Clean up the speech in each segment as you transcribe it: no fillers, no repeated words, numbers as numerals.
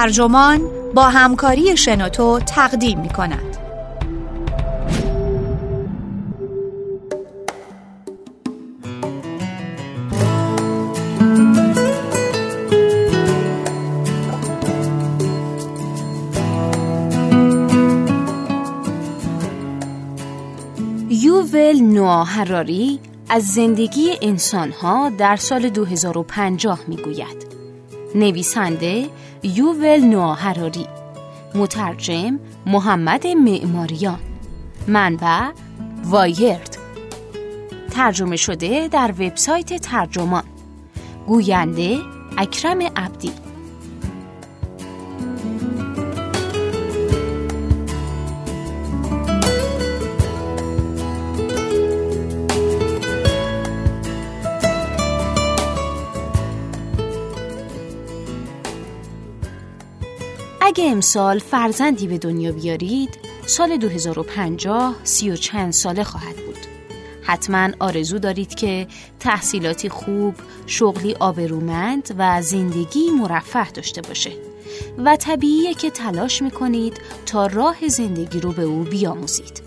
ترجمان با همکاری شنوتو تقدیم می‌کند. یوول نوآ هراری از زندگی انسان‌ها در سال 2050 می‌گوید. نویسنده یوول نوآ هراری، مترجم محمد معماریان، منبع وایرد، ترجمه شده در وبسایت ترجمان، گوینده اکرم عبدی. اگه امسال فرزندی به دنیا بیارید، سال 2050 سی و چند ساله خواهد بود. حتما آرزو دارید که تحصیلاتی خوب، شغلی آبرومند و زندگی مرفه داشته باشه و طبیعیه که تلاش میکنید تا راه زندگی رو به او بیاموزید.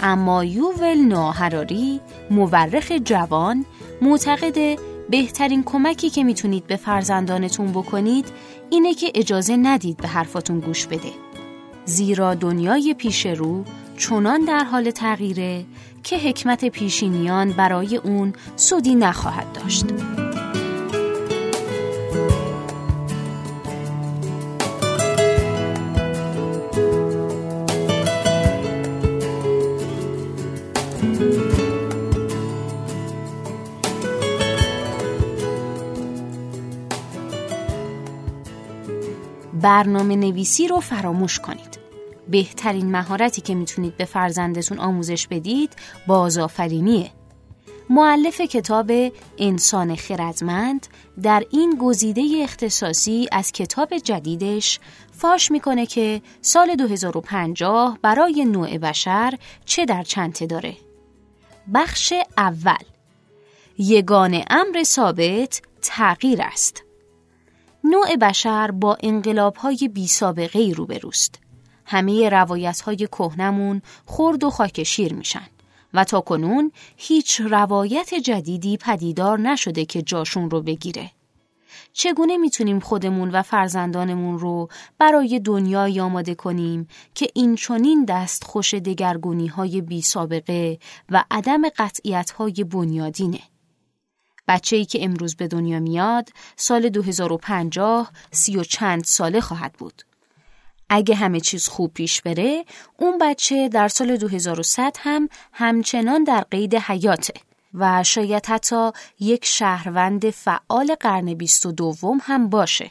اما یوول نوآ هراری، مورخ جوان، معتقده بهترین کمکی که میتونید به فرزندانتون بکنید اینه که اجازه ندید به حرفاتون گوش بده، زیرا دنیای پیش رو چنان در حال تغییره که حکمت پیشینیان برای اون سودی نخواهد داشت. برنامه نویسی رو فراموش کنید. بهترین مهارتی که میتونید به فرزندتون آموزش بدید بازآفرینیه. مؤلف کتاب انسان خردمند در این گزیده اختصاصی از کتاب جدیدش فاش میکنه که سال 2050 برای نوع بشر چه در چنته داره. بخش اول: یگانه امر ثابت تغییر است. نوع بشر با انقلاب‌های بی سابقه‌ای روبروست. همه روایت‌های کهنمون خرد و خاک شیر میشن و تا کنون هیچ روایت جدیدی پدیدار نشده که جاشون رو بگیره. چگونه میتونیم خودمون و فرزندانمون رو برای دنیای آماده کنیم که اینچنین دستخوش دگرگونی‌های بی سابقه و عدم قطعیت‌های بنیادینه؟ بچه‌ای که امروز به دنیا میاد سال 2050 سی و چند ساله خواهد بود. اگه همه چیز خوب پیش بره، اون بچه در سال 2100 همچنان در قید حیاته و شاید حتی یک شهروند فعال قرن 22 هم باشه.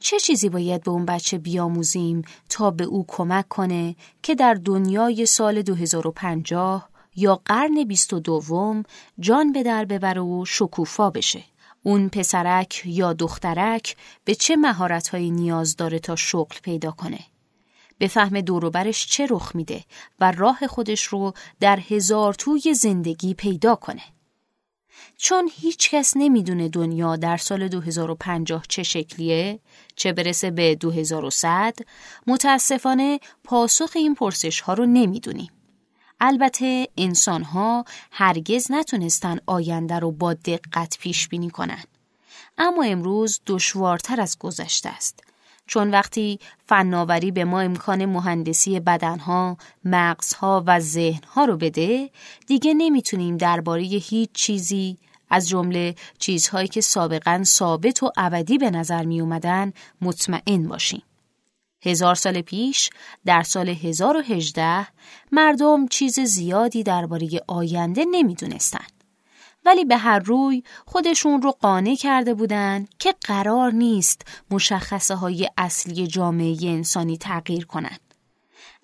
چه چیزی باید به اون بچه بیاموزیم تا به او کمک کنه که در دنیای سال 2050 یا قرن 22 جان به در ببره و شکوفا بشه؟ اون پسرک یا دخترک به چه مهارت‌هایی نیاز داره تا شغل پیدا کنه؟ به فهم دوروبرش چه رخ میده و راه خودش رو در هزار توی زندگی پیدا کنه؟ چون هیچ کس نمیدونه دنیا در سال 2050 چه شکلیه، چه برسه به 2100، متاسفانه پاسخ این پرسش ها رو نمیدونیم. البته انسان‌ها هرگز نتونستن آینده رو با دقت پیش بینی کنن، اما امروز دشوارتر از گذشته است، چون وقتی فناوری به ما امکان مهندسی بدنها، مغزها و ذهنها رو بده، دیگه نمیتونیم درباره هیچ چیزی از جمله چیزهایی که سابقاً ثابت و ابدی به نظر می اومدن مطمئن باشیم. 1000 سال پیش، در سال 1018، مردم چیز زیادی درباره آینده نمیدونستن، ولی به هر روی خودشون رو قانع کرده بودن که قرار نیست مشخصه های اصلی جامعه انسانی تغییر کنن.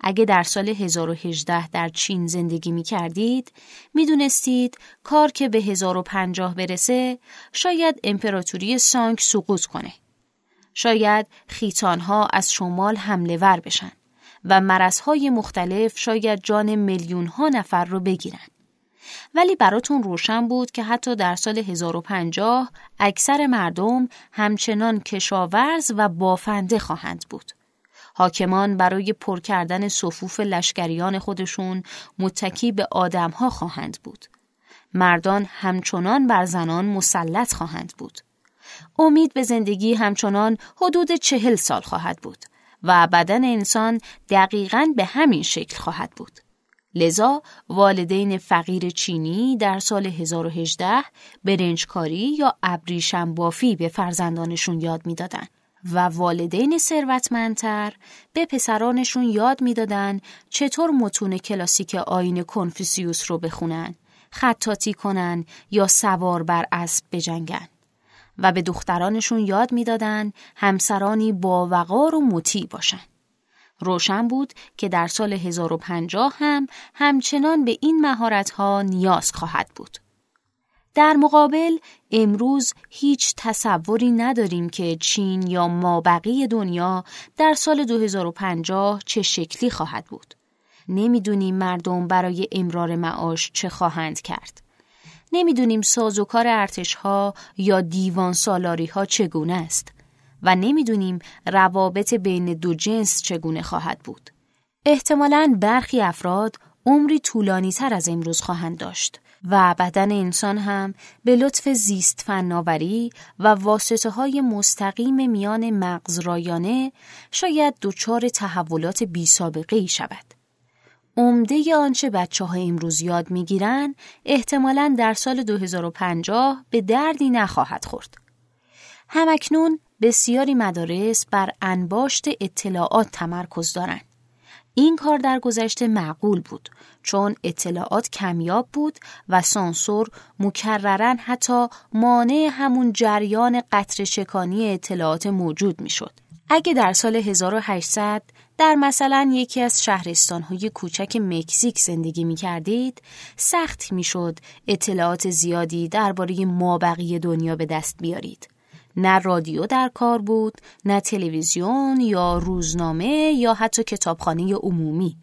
اگه در سال 1018 در چین زندگی می کردید، می دونستید کار که به 1050 برسه، شاید امپراتوری سانگ سقوط کنه. شاید خیتان‌ها از شمال حمله ور بشن و مرض‌های مختلف شاید جان میلیون‌ها نفر رو بگیرن. ولی براتون روشن بود که حتی در سال 1050 اکثر مردم همچنان کشاورز و بافنده خواهند بود. حاکمان برای پر کردن صفوف لشکریان خودشون متکی به آدم‌ها خواهند بود. مردان همچنان بر زنان مسلط خواهند بود. امید به زندگی همچنان حدود 40 سال خواهد بود و بدن انسان دقیقاً به همین شکل خواهد بود. لذا والدین فقیر چینی در سال 1018 برنجکاری یا ابریشم بافی به فرزندانشون یاد می‌دادند و والدین ثروتمندتر به پسرانشون یاد می‌دادند چطور متون کلاسیک آیین کنفوسیوس رو بخونن، خطاطی کنن یا سوار بر اسب بجنگن. و به دخترانشون یاد می‌دادند همسرانی با وقار و مطیع باشن. روشن بود که در سال 1050 همچنان به این مهارت‌ها نیاز خواهد بود. در مقابل امروز هیچ تصوری نداریم که چین یا مابقی دنیا در سال 2050 چه شکلی خواهد بود. نمی‌دونیم مردم برای امرار معاش چه خواهند کرد. نمی‌دونیم سازوکار ارتش‌ها یا دیوان سالاری‌ها چگونه است و نمی‌دونیم روابط بین دو جنس چگونه خواهد بود. احتمالاً برخی افراد عمری طولانی‌تر از امروز خواهند داشت و بدن انسان هم به لطف زیست فناوری و واسطه‌های مستقیم میان مغز رایانه شاید دچار تحولات بی‌سابقه‌ای شود. عمده آنچه بچه‌ها امروز یاد می‌گیرن احتمالاً در سال 2050 به دردی نخواهد خورد. همکنون بسیاری مدارس بر انباشت اطلاعات تمرکز دارند. این کار در گذشته معقول بود چون اطلاعات کمیاب بود و سانسور مکرراً حتی مانع همون جریان قطره شکانی اطلاعات موجود می‌شد. اگه در سال 1800 در مثلا یکی از شهرستان‌های کوچک مکزیک زندگی می‌کردید، سخت می‌شد اطلاعات زیادی درباره مابقی دنیا به دست بیارید. نه رادیو در کار بود، نه تلویزیون یا روزنامه یا حتی کتابخانه عمومی.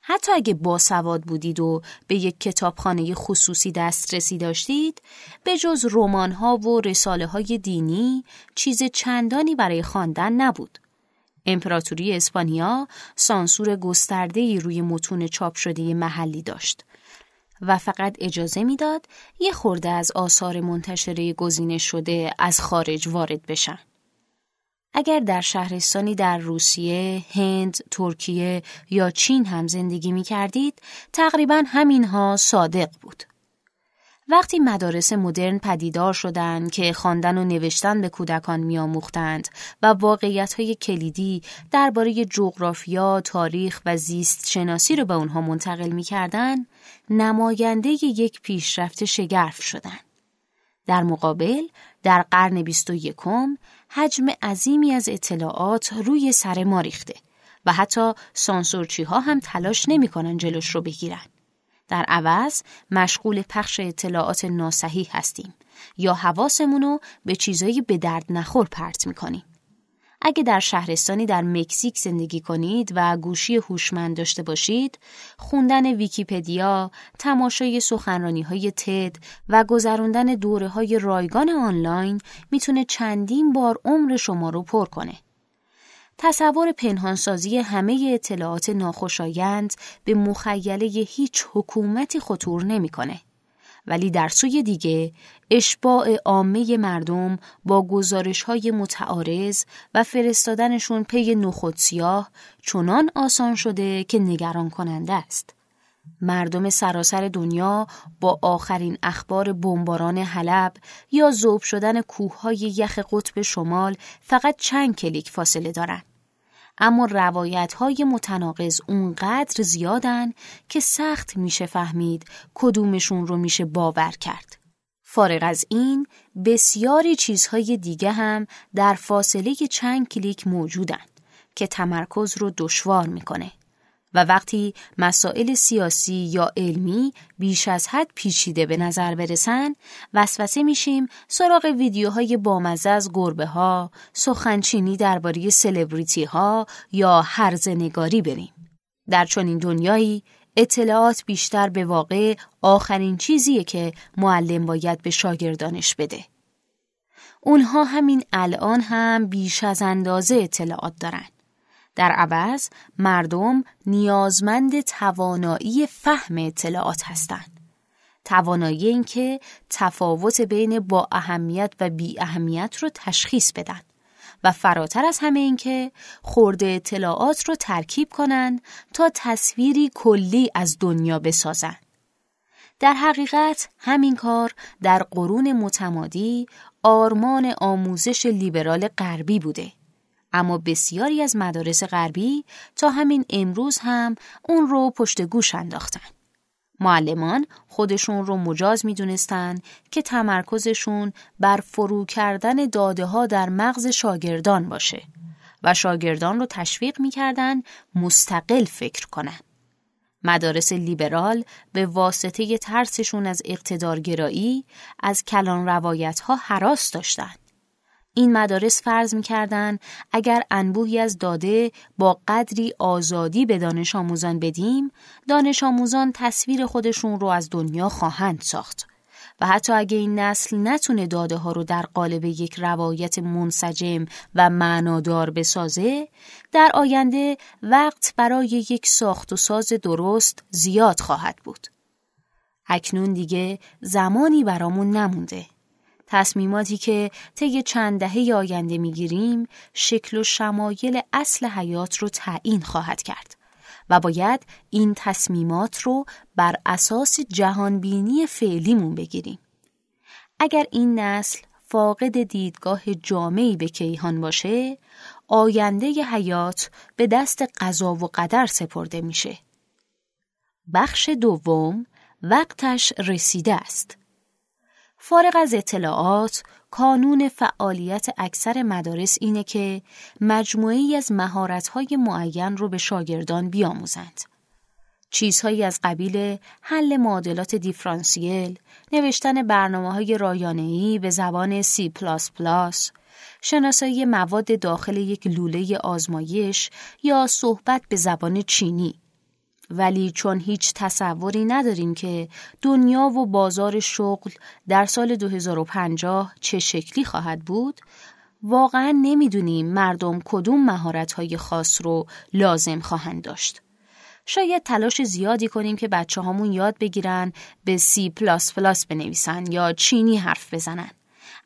حتی اگه باسواد بودید و به یک کتابخانه خصوصی دسترسی داشتید، به جز رمان‌ها و رساله‌های دینی، چیز چندانی برای خواندن نبود. امپراتوری اسپانیا سانسور گسترده‌ای روی متون چاپ شده محلی داشت و فقط اجازه میداد یه خورده از آثار منتشره گزینش شده از خارج وارد بشن. اگر در شهرستانی در روسیه، هند، ترکیه یا چین هم زندگی می کردید، تقریباً همینها صادق بود. وقتی مدارس مدرن پدیدار شدند که خواندن و نوشتن به کودکان می‌آموختند و واقعیت‌های کلیدی درباره جغرافیا، تاریخ و زیست شناسی را به آنها منتقل می‌کردند، نماینده یک پیشرفت شگرف شدند. در مقابل، در قرن 21 حجم عظیمی از اطلاعات روی سر ما ریخته و حتی سانسورچی‌ها هم تلاش نمی‌کنند جلوش رو بگیرند. در عوض مشغول پخش اطلاعات ناصحیح هستیم یا حواسمونو به چیزایی به درد نخور پرت میکنیم. اگه در شهرستانی در مکزیک زندگی کنید و گوشی هوشمند داشته باشید، خوندن ویکیپیدیا، تماشای سخنرانی‌های تد و گذراندن دوره‌های رایگان آنلاین میتونه چندین بار عمر شما رو پر کنه. تصور پنهانسازی همه اطلاعات ناخوشایند به مخیله هیچ حکومتی خطور نمی‌کنه، ولی در سوی دیگه اشباع عامه مردم با گزارش‌های متعارض و فرستادنشون پی نخود سیاه چنان آسان شده که نگران کننده است. مردم سراسر دنیا با آخرین اخبار بمباران حلب یا ذوب شدن کوه‌های یخ قطب شمال فقط چند کلیک فاصله دارند. اما روایت‌های متناقض اونقدر زیادن که سخت میشه فهمید کدومشون رو میشه باور کرد. فارغ از این، بسیاری چیزهای دیگه هم در فاصله چند کلیک موجودن که تمرکز رو دشوار میکنه. و وقتی مسائل سیاسی یا علمی بیش از حد پیچیده به نظر برسن، وسوسه میشیم سراغ ویدیوهای بامزه از گربه‌ها، سخنچینی درباره سلبریتی‌ها یا هرزنگاری بریم. در چنین دنیایی اطلاعات بیشتر به واقع آخرین چیزیه که معلم باید به شاگردانش بده. اونها همین الان هم بیش از اندازه اطلاعات دارن. در عوض مردم نیازمند توانایی فهم اطلاعات هستند. توانایی این که تفاوت بین با اهمیت و بی اهمیت رو تشخیص بدن و فراتر از همه این که خورد اطلاعات رو ترکیب کنن تا تصویری کلی از دنیا بسازن. در حقیقت همین کار در قرون متمادی آرمان آموزش لیبرال غربی بوده، اما بسیاری از مدارس غربی تا همین امروز هم اون رو پشت گوش انداختن. معلمان خودشون رو مجاز می دونستن که تمرکزشون بر فرو کردن داده ها در مغز شاگردان باشه و شاگردان رو تشویق می کردن مستقل فکر کنن. مدارس لیبرال به واسطه ترسشون از اقتدارگرایی از کلان روایت ها هراس داشتن. این مدارس فرض می‌کردند اگر انبوهی از داده با قدری آزادی به دانش آموزان بدیم، دانش آموزان تصویر خودشون رو از دنیا خواهند ساخت و حتی اگه این نسل نتونه داده ها رو در قالب یک روایت منسجم و معنادار بسازه، در آینده وقت برای یک ساخت و ساز درست زیاد خواهد بود. اکنون دیگه زمانی برامون نمونده. تصمیماتی که طی چند دهه آینده میگیریم شکل و شمایل اصل حیات رو تعیین خواهد کرد و باید این تصمیمات رو بر اساس جهانبینی فعلیمون بگیریم. اگر این نسل فاقد دیدگاه جامعی به کیهان باشه، آینده ی حیات به دست قضا و قدر سپرده میشه. بخش دوم، وقتش رسیده است. فارغ از اطلاعات، کانون فعالیت اکثر مدارس اینه که مجموعه‌ای از مهارت‌های معین رو به شاگردان بیاموزند. چیزهایی از قبیل حل معادلات دیفرانسیل، نوشتن برنامه‌های رایانه‌ای به زبان سی پلاس پلاس، شناسایی مواد داخل یک لوله آزمایش یا صحبت به زبان چینی. ولی چون هیچ تصوری نداریم که دنیا و بازار شغل در سال 2050 چه شکلی خواهد بود، واقعا نمیدونیم مردم کدوم مهارت‌های خاص رو لازم خواهند داشت. شاید تلاش زیادی کنیم که بچه‌هامون یاد بگیرن به سی پلاس پلاس بنویسن یا چینی حرف بزنن،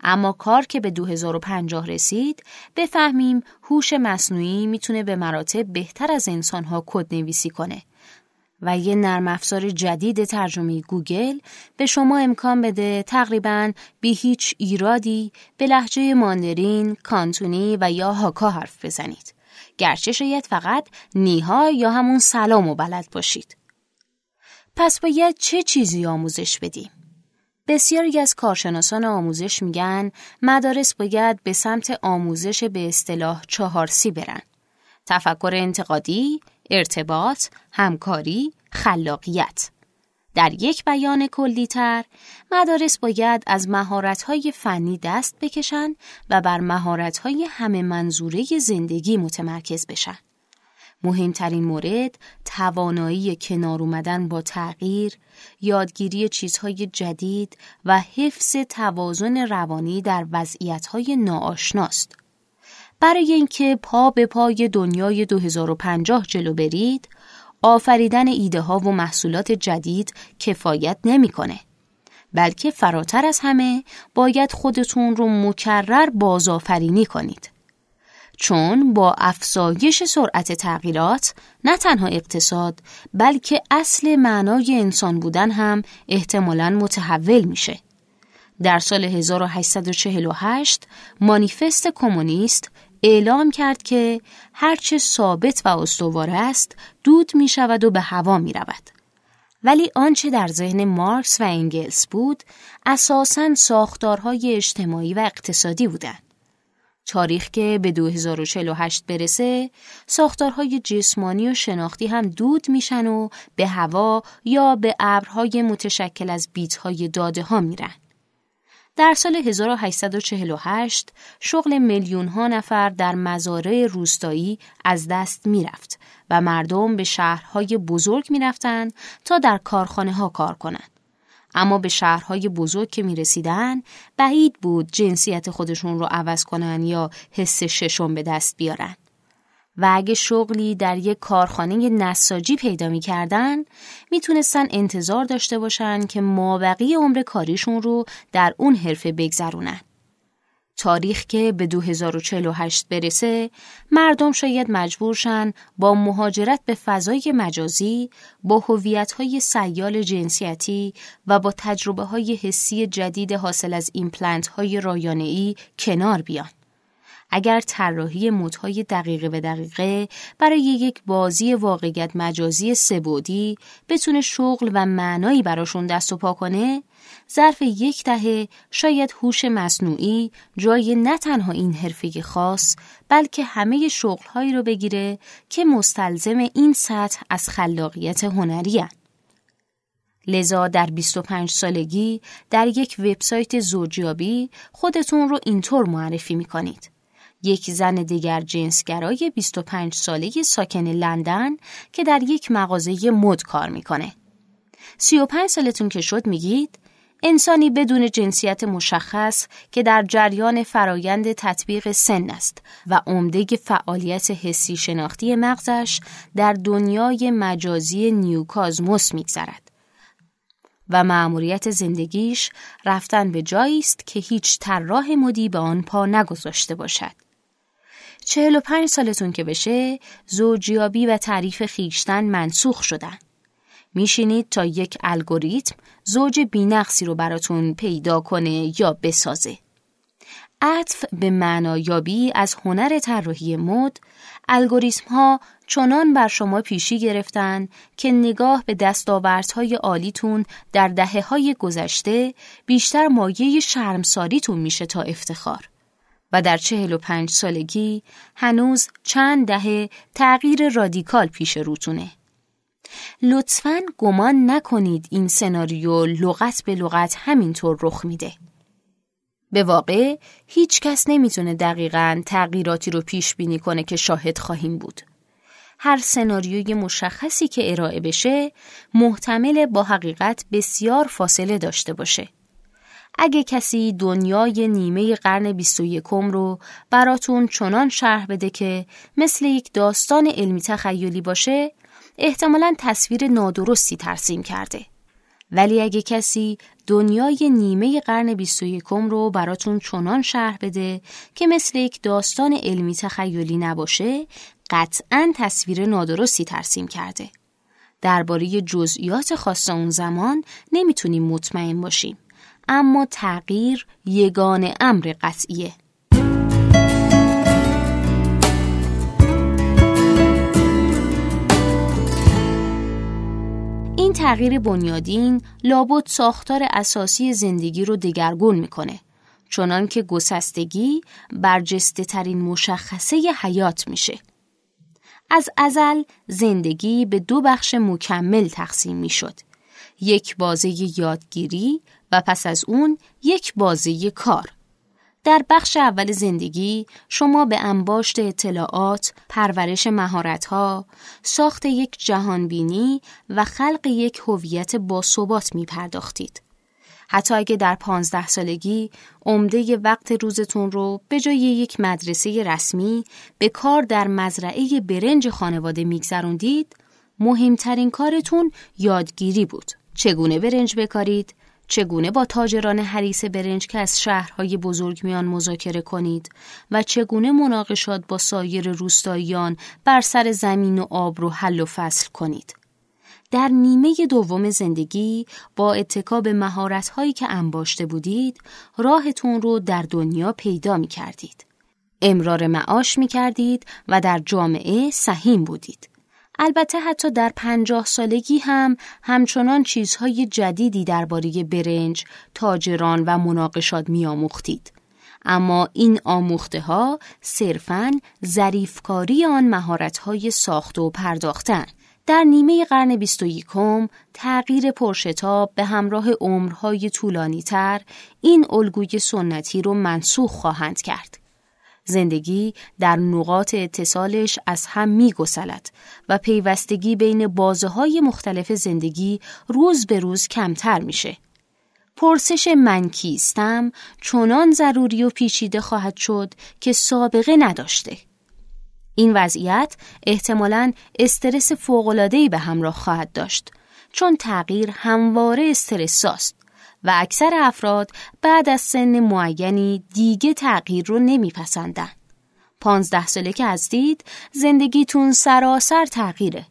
اما کار که به 2050 رسید، بفهمیم هوش مصنوعی میتونه به مراتب بهتر از انسان‌ها کدنویسی کنه و یه نرم افزار جدید ترجمه گوگل به شما امکان بده تقریباً بی هیچ ایرادی به لهجه ماندارین، کانتونی و یا هاکا حرف بزنید. گرچه شاید فقط نیها یا همون سلامو بلد باشید. پس باید چه چیزی آموزش بدیم؟ بسیاری از کارشناسان آموزش میگن مدارس باید به سمت آموزش به اصطلاح 4C برن. تفکر انتقادی، ارتباط، همکاری، خلاقیت. در یک بیان کلی‌تر، مدارس باید از مهارت‌های فنی دست بکشن و بر مهارت‌های همه منظوره زندگی متمرکز بشن. مهمترین مورد توانایی کنار اومدن با تغییر، یادگیری چیزهای جدید و حفظ توازن روانی در وضعیت‌های ناآشناست. برای اینکه پا به پای دنیای 2050 جلو برید، آفریدن ایده ها و محصولات جدید کفایت نمی‌کنه، بلکه فراتر از همه باید خودتون رو مکرر بازآفرینی کنید. چون با افزایش سرعت تغییرات نه تنها اقتصاد، بلکه اصل معنای انسان بودن هم احتمالاً متحول میشه. در سال 1848 مانیفست کمونیست اعلام کرد که هرچه ثابت و استوار است دود می شود و به هوا می رود. ولی آنچه در ذهن مارکس و انگلس بود، اساساً ساختارهای اجتماعی و اقتصادی بودند. تاریخ که به 2048 برسه، ساختارهای جسمانی و شناختی هم دود میشن و به هوا یا به ابرهای متشکل از بیت‌های داده ها میرن. در سال 1848 شغل میلیون‌ها نفر در مزارع روستایی از دست می‌رفت و مردم به شهرهای بزرگ می‌رفتند تا در کارخانه‌ها کار کنند. اما به شهرهای بزرگ که می‌رسیدن بعید بود جنسیت خودشون رو عوض کنن یا حس ششم به دست بیارن. و اگه شغلی در یک کارخانه نساجی پیدا می‌کردن، می‌تونستن انتظار داشته باشن که مابقی عمر کاریشون رو در اون حرفه بگذرونن. تاریخ که به 2048 برسه، مردم شاید مجبور شن با مهاجرت به فضای مجازی، با هویت‌های سیال جنسیتی و با تجربه‌های حسی جدید حاصل از ایمپلنت‌های رایانه‌ای کنار بیان. اگر طراحی مدهای دقیقه به دقیقه برای یک بازی واقعیت مجازی سه‌بعدی بتونه شغل و معنایی براشون دست و پا کنه، ظرف یک دهه شاید هوش مصنوعی جای نه تنها این حرفه خاص، بلکه همه شغل‌هایی رو بگیره که مستلزم این سطح از خلاقیت هنریه. لذا در 25 سالگی در یک وبسایت زوجیابی خودتون رو اینطور معرفی می‌کنید: یک زن دیگر جنسگرای 25 ساله ساکن لندن که در یک مغازه مد کار میکنه. 35 سالتون که شد میگید انسانی بدون جنسیت مشخص که در جریان فرایند تطبیق سن است و عمده فعالیت حسی شناختی مغزش در دنیای مجازی نیوکازموس میگذرد و مأموریت زندگیش رفتن به جایی است که هیچ طراح مدی به آن پا نگذاشته باشد. 45 سالتون که بشه، زوجیابی و تعریف خیشتن منسوخ شدن. میشینید تا یک الگوریتم زوج بی‌نقصی رو براتون پیدا کنه یا بسازه. عطف به معنایابی از هنر طراحی مد، الگوریتم‌ها چنان بر شما پیشی گرفتن که نگاه به دستاوردهای عالیتون در دهه‌های گذشته بیشتر مایه شرمساریتون میشه تا افتخار. و در 45 سالگی هنوز چند دهه تغییر رادیکال پیش روتونه. لطفاً گمان نکنید این سناریو لغت به لغت همینطور رخ میده. به واقع هیچ کس نمیتونه دقیقاً تغییراتی رو پیش بینی کنه که شاهد خواهیم بود. هر سناریوی مشخصی که ارائه بشه محتمل با حقیقت بسیار فاصله داشته باشه. اگه کسی دنیای نیمه قرن 21 رو براتون چنان شرح بده که مثل یک داستان علمی تخیلی باشه، احتمالاً تصویر نادرستی ترسیم کرده. ولی اگه کسی دنیای نیمه قرن 21 رو براتون چنان شرح بده که مثل یک داستان علمی تخیلی نباشه، قطعاً تصویر نادرستی ترسیم کرده. درباره جزئیات خاص اون زمان نمیتونیم مطمئن باشیم، اما تغییر یگانه امر قطعیه. این تغییر بنیادین لابد ساختار اساسی زندگی رو دگرگون میکنه، چنان که گسستگی برجسته ترین مشخصه ی حیات میشه. از ازل زندگی به دو بخش مکمل تقسیم میشد: یک بازه یادگیری و پس از اون یک بازه کار. در بخش اول زندگی شما به انباشت اطلاعات، پرورش مهارت‌ها، ساخت یک جهانبینی و خلق یک هویت باثبات می‌پرداختید. حتی اگه در 15 سالگی عمده وقت روزتون رو به جای یک مدرسه رسمی به کار در مزرعه برنج خانواده می‌گذروندید، مهمترین کارتون یادگیری بود. چگونه برنج بکارید، چگونه با تاجران حریص برنج که از شهرهای بزرگ میان مذاکره کنید و چگونه مناقشات با سایر روستاییان بر سر زمین و آب رو حل و فصل کنید. در نیمه دوم زندگی با اتکا به مهارت‌هایی که انباشته بودید، راهتون رو در دنیا پیدا می‌کردید. امرار معاش می‌کردید و در جامعه سهیم بودید. البته حتی در 50 سالگی هم همچنان چیزهای جدیدی درباره برنج، تاجران و مناقشات می‌آموختید. اما این آموخته‌ها صرفاً ظریفکاری آن مهارت‌های ساخت و پرداختن، در نیمه قرن 21 تغییر پرشتاب به همراه عمرهای طولانی تر این الگوی سنتی رو منسوخ خواهند کرد. زندگی در نقاط اتصالش از هم می‌گسلد و پیوستگی بین بازه‌های مختلف زندگی روز به روز کمتر میشه. پرسش من کیستم چنان ضروری و پیچیده خواهد شد که سابقه نداشته. این وضعیت احتمالاً استرس فوق‌العاده‌ای به همراه خواهد داشت، چون تغییر همواره استرس‌ساز و اکثر افراد بعد از سن معینی دیگه تغییر رو نمیپسندن. 15 ساله که هستید زندگیتون سراسر تغییره.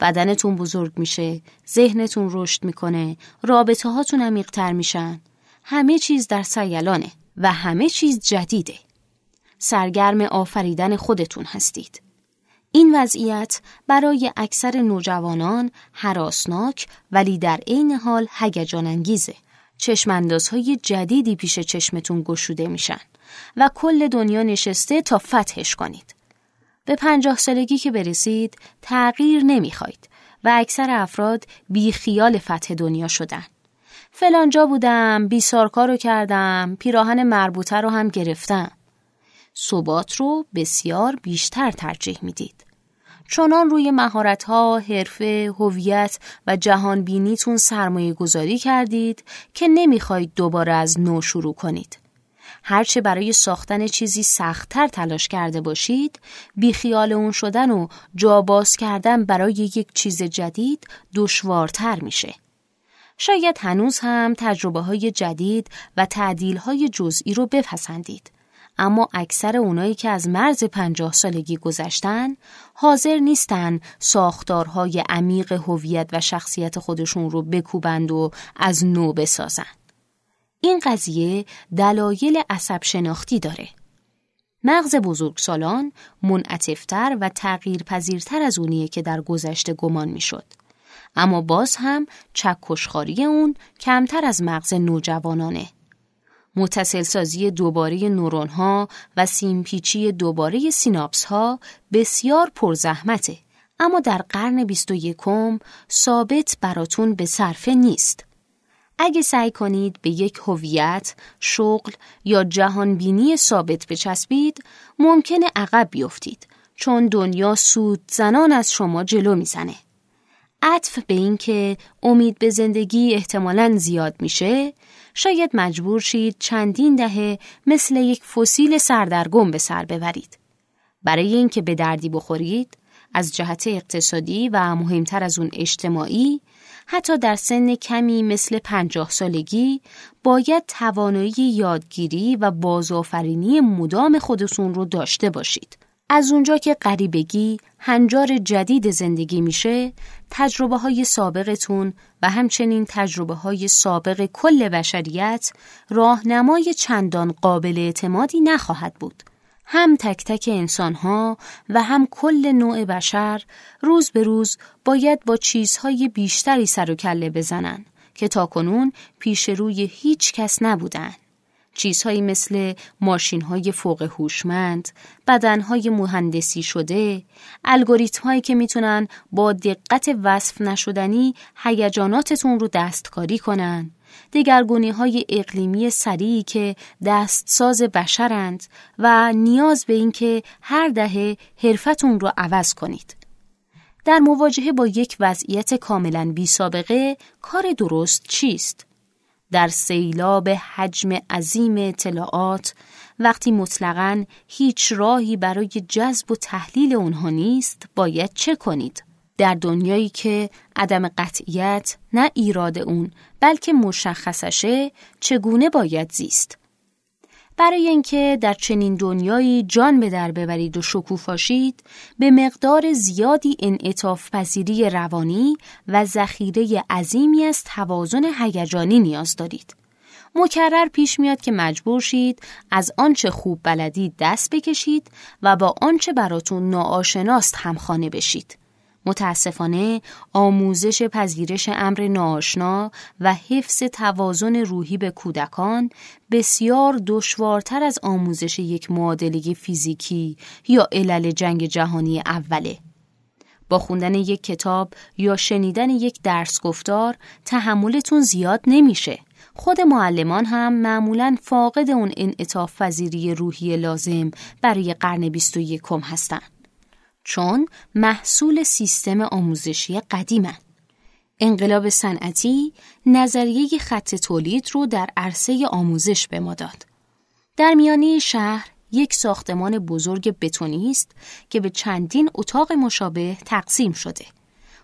بدنتون بزرگ میشه، ذهنتون رشد میکنه، رابطه هاتون عمیق‌تر میشن. همه چیز در سیلانه و همه چیز جدیده. سرگرم آفریدن خودتون هستید. این وضعیت برای اکثر نوجوانان هراسناک ولی در عین حال هیجان انگیزه. چشماندازهای جدیدی پیش چشمتون گشوده میشن و کل دنیا نشسته تا فتحش کنید. به 50 سالگی که برسید تغییر نمیخواید و اکثر افراد بی خیال فتح دنیا شدن. فلانجا بودم، بیسارکا رو کردم، پیراهن مربوطه رو هم گرفتم. ثبات رو بسیار بیشتر ترجیح میدید. چنان روی مهارت‌ها، حرفه، هویت و جهانبینیتون سرمایه گذاری کردید که نمیخواید دوباره از نو شروع کنید. هرچه برای ساختن چیزی سخت‌تر تلاش کرده باشید، بیخیال اون شدن و جا باز کردن برای یک چیز جدید دشوارتر میشه. شاید هنوز هم تجربه‌های جدید و تعدیل‌های جزئی رو بپسندید، اما اکثر اونایی که از مرز 50 سالگی گذشتن حاضر نیستن ساختارهای عمیق هویت و شخصیت خودشون رو بکوبند و از نو بسازن. این قضیه دلایل عصب شناختی داره. مغز بزرگسالان منعطف‌تر و تغییرپذیرتر از اونیه که در گذشته گمان میشد، اما باز هم چکشخاری اون کمتر از مغز نوجوانانه. متصلسازی دوباره نورون‌ها و سیمپیچی دوباره سیناپس‌ها بسیار پرزحمته، اما در قرن 21 ثابت براتون به صرفه نیست. اگه سعی کنید به یک هویت، شغل یا جهانبینی ثابت بچسبید، ممکنه عقب بیفتید، چون دنیا سود زنان از شما جلو میزنه. عطف به این که امید به زندگی احتمالاً زیاد میشه، شاید مجبور شید چندین دهه مثل یک فسیل سردرگم به سر ببرید. برای اینکه به دردی بخورید، از جهت اقتصادی و مهمتر از اون اجتماعی، حتی در سن کمی مثل 50 سالگی باید توانایی یادگیری و بازآفرینی مدام خودتون رو داشته باشید. از اونجا که غریبگی هنجار جدید زندگی میشه، تجربه‌های سابقتون و همچنین تجربه‌های سابق کل بشریت راهنمای چندان قابل اعتمادی نخواهد بود. هم تک تک انسان‌ها و هم کل نوع بشر روز به روز باید با چیزهای بیشتری سر و کله بزنن که تاکنون پیش روی هیچ کس نبودن. چیزهایی مثل ماشین‌های فوق هوشمند، بدن‌های مهندسی شده، الگوریتم‌هایی که میتونن با دقت وصف نشدنی هیجاناتتون رو دستکاری کنن، دگرگونی‌های اقلیمی سریعی که دستساز بشرند و نیاز به این که هر دهه حرفتون رو عوض کنید. در مواجهه با یک وضعیت کاملاً بی سابقه، کار درست چیست؟ در سیلاب حجم عظیم اطلاعات، وقتی مطلقاً هیچ راهی برای جذب و تحلیل اونها نیست، باید چه کنید؟ در دنیایی که عدم قطعیت نه ایراد اون بلکه مشخصشه، چگونه باید زیست؟ برای اینکه در چنین دنیایی جان به در ببرید و شکوفاشید، به مقدار زیادی انعطاف پذیری روانی و ذخیره عظیمی از توازن هیجانی نیاز دارید. مکرر پیش میاد که مجبور شید از آنچه خوب بلدید دست بکشید و با آنچه براتون ناآشناست همخانه بشید. متاسفانه آموزش پذیرش امر ناآشنا و حفظ توازن روحی به کودکان بسیار دشوارتر از آموزش یک معادله فیزیکی یا علل جنگ جهانی اوله. با خوندن یک کتاب یا شنیدن یک درس گفتار تحملتون زیاد نمیشه. خود معلمان هم معمولاً فاقد اون انعطاف پذیری روحی لازم برای قرن 21 هستن، چون محصول سیستم آموزشی قدیمن. انقلاب صنعتی نظریه خط تولید رو در عرصه آموزش به ما داد. در میانه شهر یک ساختمان بزرگ بتونی است که به چندین اتاق مشابه تقسیم شده.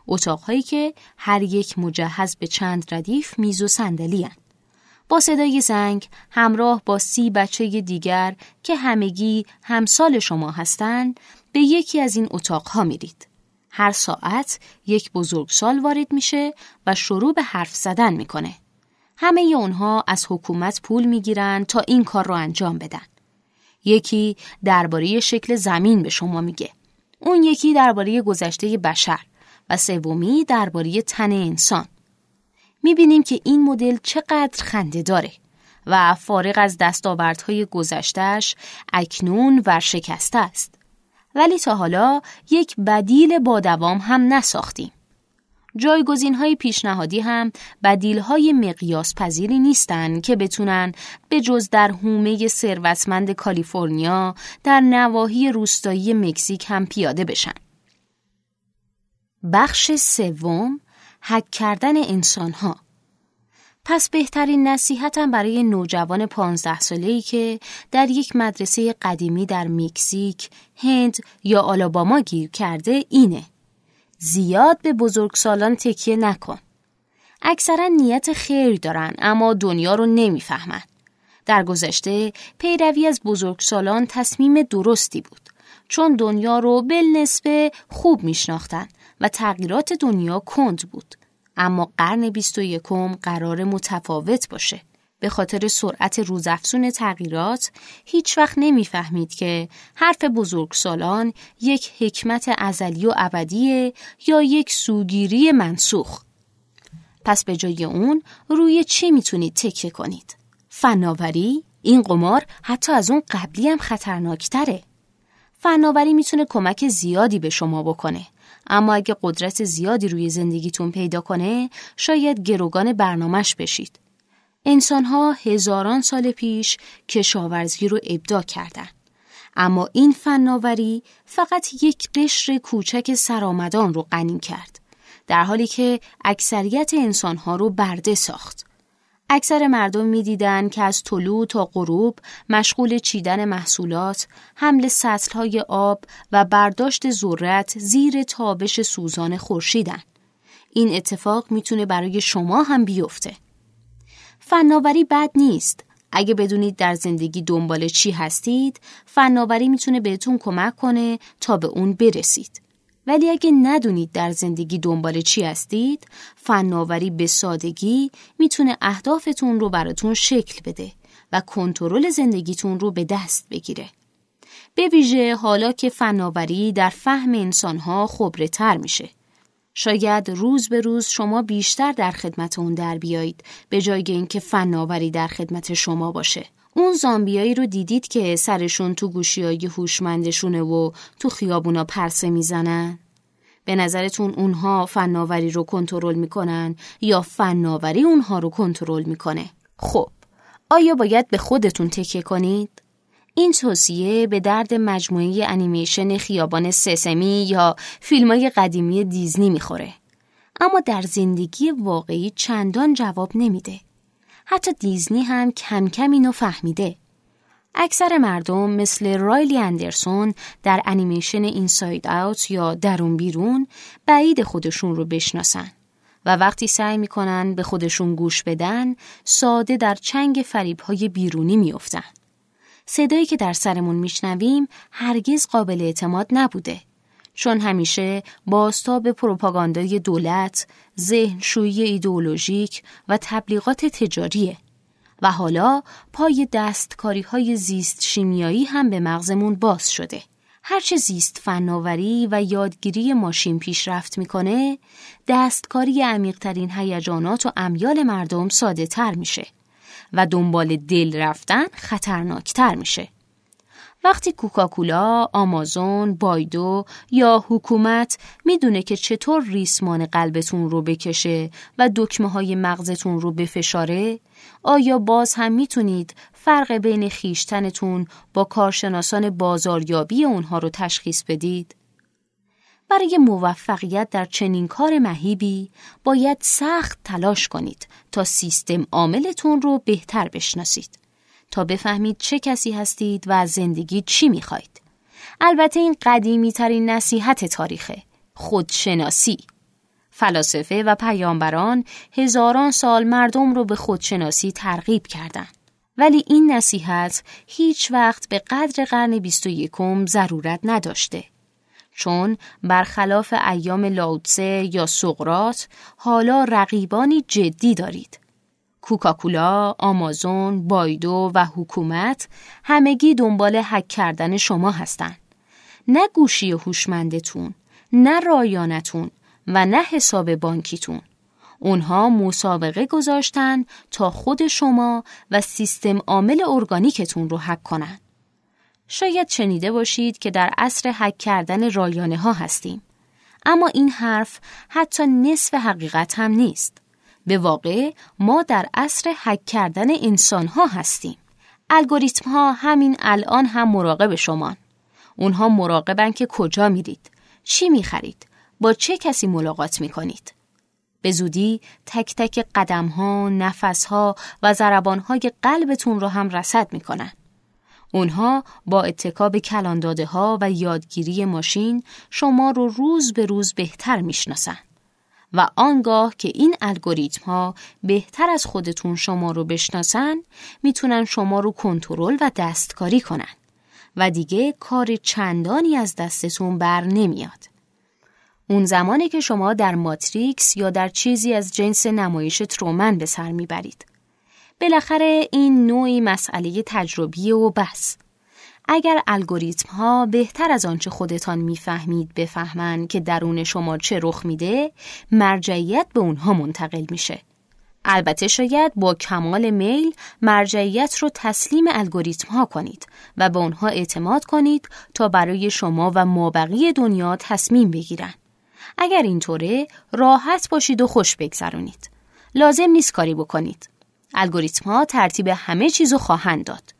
اتاقهایی که هر یک مجهز به چند ردیف میز و صندلی‌اند. با صدای زنگ همراه با 30 بچه دیگر که همگی همسال شما هستند، به یکی از این اتاقها میرید. هر ساعت یک بزرگسال وارد میشه و شروع به حرف زدن میکنه. همه ی اونها از حکومت پول میگیرن تا این کار رو انجام بدن. یکی درباره شکل زمین به شما میگه. اون یکی درباره گذشته بشر و سومی درباره تن انسان. میبینیم که این مدل چقدر خنده داره و فارغ از دستاوردهای گذشته‌اش اکنون ورشکسته است. ولی تا حالا یک بدیل با دوام هم نساختیم. جایگزین‌های پیشنهادی هم بدیل‌های مقیاس پذیری نیستن که بتونن به جز در حومه ثروتمند کالیفرنیا در نواحی روستایی مکزیک هم پیاده بشن. بخش سوم، هک کردن انسان‌ها. پس بهترین نصیحتم برای نوجوان 15 ساله‌ای که در یک مدرسه قدیمی در مکزیک، هند یا آلاباما گیر کرده اینه: زیاد به بزرگسالان تکیه نکن. اکثرا نیت خیر دارن اما دنیا رو نمیفهمن. در گذشته پیروی از بزرگسالان تصمیم درستی بود، چون دنیا رو بالنسبه خوب میشناختن و تغییرات دنیا کند بود. اما قرن 21 قرار متفاوت باشه. به خاطر سرعت روزافزون تغییرات هیچ وقت نمیفهمید که حرف بزرگسالان یک حکمت ازلی و ابدیه یا یک سوگیری منسوخ. پس به جای اون روی چی میتونید تکیه کنید؟ فناوری؟ این قمار حتی از اون قبلی هم خطرناکتره. فناوری میتونه کمک زیادی به شما بکنه، اما اگه قدرت زیادی روی زندگیتون پیدا کنه شاید گروگان برنامه‌اش بشید. انسان‌ها هزاران سال پیش کشاورزی رو ابداع کردن، اما این فناوری فقط یک قشر کوچک سرآمدان رو غنی کرد، در حالی که اکثریت انسان‌ها رو برده ساخت. اکثر مردم می‌دیدن که از طلوع تا غروب مشغول چیدن محصولات، حمل سطل‌های آب و برداشت ذرت زیر تابش سوزان خورشیدن. این اتفاق میتونه برای شما هم بیفته. فناوری بد نیست. اگه بدونید در زندگی دنبال چی هستید، فناوری میتونه بهتون کمک کنه تا به اون برسید. ولی اگه ندونید در زندگی دنبال چی هستید، فناوری به سادگی میتونه اهدافتون رو براتون شکل بده و کنترل زندگیتون رو به دست بگیره. به ویژه حالا که فناوری در فهم انسانها خبره تر میشه. شاید روز به روز شما بیشتر در خدمت اون در بیایید به جای اینکه فناوری در خدمت شما باشه. اون زامبیایی رو دیدید که سرشون تو گوشیای هوشمندشونه و تو خیابونا پرسه میزنن؟ به نظرتون اونها فناوری رو کنترل میکنن یا فناوری اونها رو کنترل میکنه؟ خب، آیا باید به خودتون تکیه کنید؟ این توصیه به درد مجموعه انیمیشن خیابان سسمی یا فیلمای قدیمی دیزنی میخوره، اما در زندگی واقعی چندان جواب نمیده. حتی دیزنی هم کم کم اینو فهمیده. اکثر مردم مثل رایلی اندرسون در انیمیشن اینساید آوت یا درون بیرون بعید خودشون رو بشناسن و وقتی سعی میکنن به خودشون گوش بدن ساده در چنگ فریب‌های بیرونی میافتن. صدایی که در سرمون میشنویم هرگز قابل اعتماد نبوده، چون همیشه بازتاب پروپاگاندای دولت، ذهن‌شویی ایدئولوژیک و تبلیغات تجاریه و حالا پای دستکاری‌های زیست شیمیایی هم به مغزمون باز شده. هرچه زیست فناوری و یادگیری ماشین پیشرفت میکنه، دستکاری عمیق‌ترین هیجانات و امیال مردم ساده‌تر میشه و دنبال دل رفتن خطرناکتر میشه. وقتی کوکاکولا، آمازون، بایدو یا حکومت میدونه که چطور ریسمان قلبتون رو بکشه و دکمه های مغزتون رو بفشاره، آیا باز هم میتونید فرق بین خیشتنتون با کارشناسان بازاریابی اونها رو تشخیص بدید؟ برای موفقیت در چنین کار مهیبی باید سخت تلاش کنید تا سیستم عاملتون رو بهتر بشناسید، تا بفهمید چه کسی هستید و از زندگی چی میخواید. البته این قدیمی ترین نصیحت تاریخه، خودشناسی. فلاسفه و پیامبران هزاران سال مردم رو به خودشناسی ترغیب کردند، ولی این نصیحت هیچ وقت به قدر قرن 21 ضرورت نداشته، چون برخلاف ایام لاوتسه یا سقراط حالا رقیبانی جدی دارید. کوکاکولا، آمازون، بایدو و حکومت همگی دنبال هک کردن شما هستند. نه گوشی هوشمندتون، نه رایانتون و نه حساب بانکیتون. اونها مسابقه گذاشتن تا خود شما و سیستم عامل ارگانیکتون رو هک کنن. شاید شنیده باشید که در عصر هک کردن رایانه ها هستیم، اما این حرف حتی نصف حقیقت هم نیست. به واقع ما در عصر هک کردن انسان ها هستیم. الگوریتم ها همین الان هم مراقب شما. اونها مراقبن که کجا میرید، چی میخرید، با چه کسی ملاقات میکنید. به زودی تک تک قدم ها، نفس ها و ضربان های قلبتون رو هم رصد میکنن. اونها با اتکا به کلان داده ها و یادگیری ماشین شما رو روز به روز بهتر میشناسن. و آنگاه که این الگوریتم ها بهتر از خودتون شما رو بشناسن، میتونن شما رو کنترل و دستکاری کنن و دیگه کار چندانی از دستتون بر نمیاد. اون زمانی که شما در ماتریکس یا در چیزی از جنس نمایش ترومن به سر میبرید. بالاخره این نوعی مسئله تجربی و بس. اگر الگوریتم ها بهتر از آنچه خودتان میفهمید بفهمن که درون شما چه رخ میده، مرجعیت به اونها منتقل میشه. البته شاید با کمال میل مرجعیت رو تسلیم الگوریتم ها کنید و به اونها اعتماد کنید تا برای شما و مابقی دنیا تصمیم بگیرن. اگر اینطوره راحت باشید و خوش بگذرونید. لازم نیست کاری بکنید. الگوریتم ها ترتیب همه چیزو خواهند داد.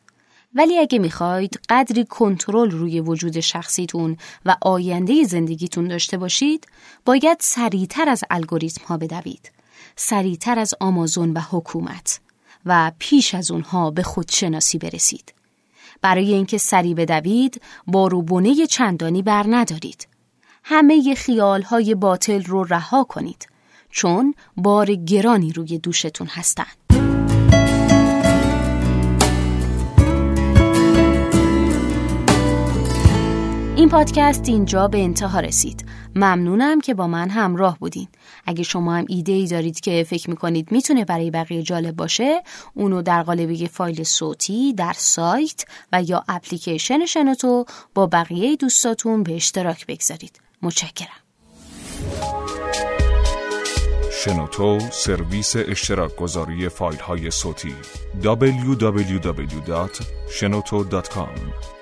ولی اگه میخواید قدری کنترل روی وجود شخصیتون و آینده زندگیتون داشته باشید، باید سریعتر از الگوریتم ها بدوید، سریعتر از آمازون و حکومت و پیش از اونها به خودشناسی برسید. برای اینکه سریع بدوید، با روبونه چندانی بر ندارید. همه خیال های باطل رو رها کنید، چون بار گرانی روی دوشتون هستند. این پادکست اینجا به انتها رسید. ممنونم که با من همراه بودین. اگه شما هم ایده‌ای دارید که فکر می‌کنید میتونه برای بقیه جالب باشه، اونو در قالب یه فایل صوتی در سایت و یا اپلیکیشن شنوتو با بقیه دوستاتون به اشتراک بگذارید. متشکرم. شنوتو سرویس اشتراک‌گذاری فایل‌های صوتی www.shenoto.com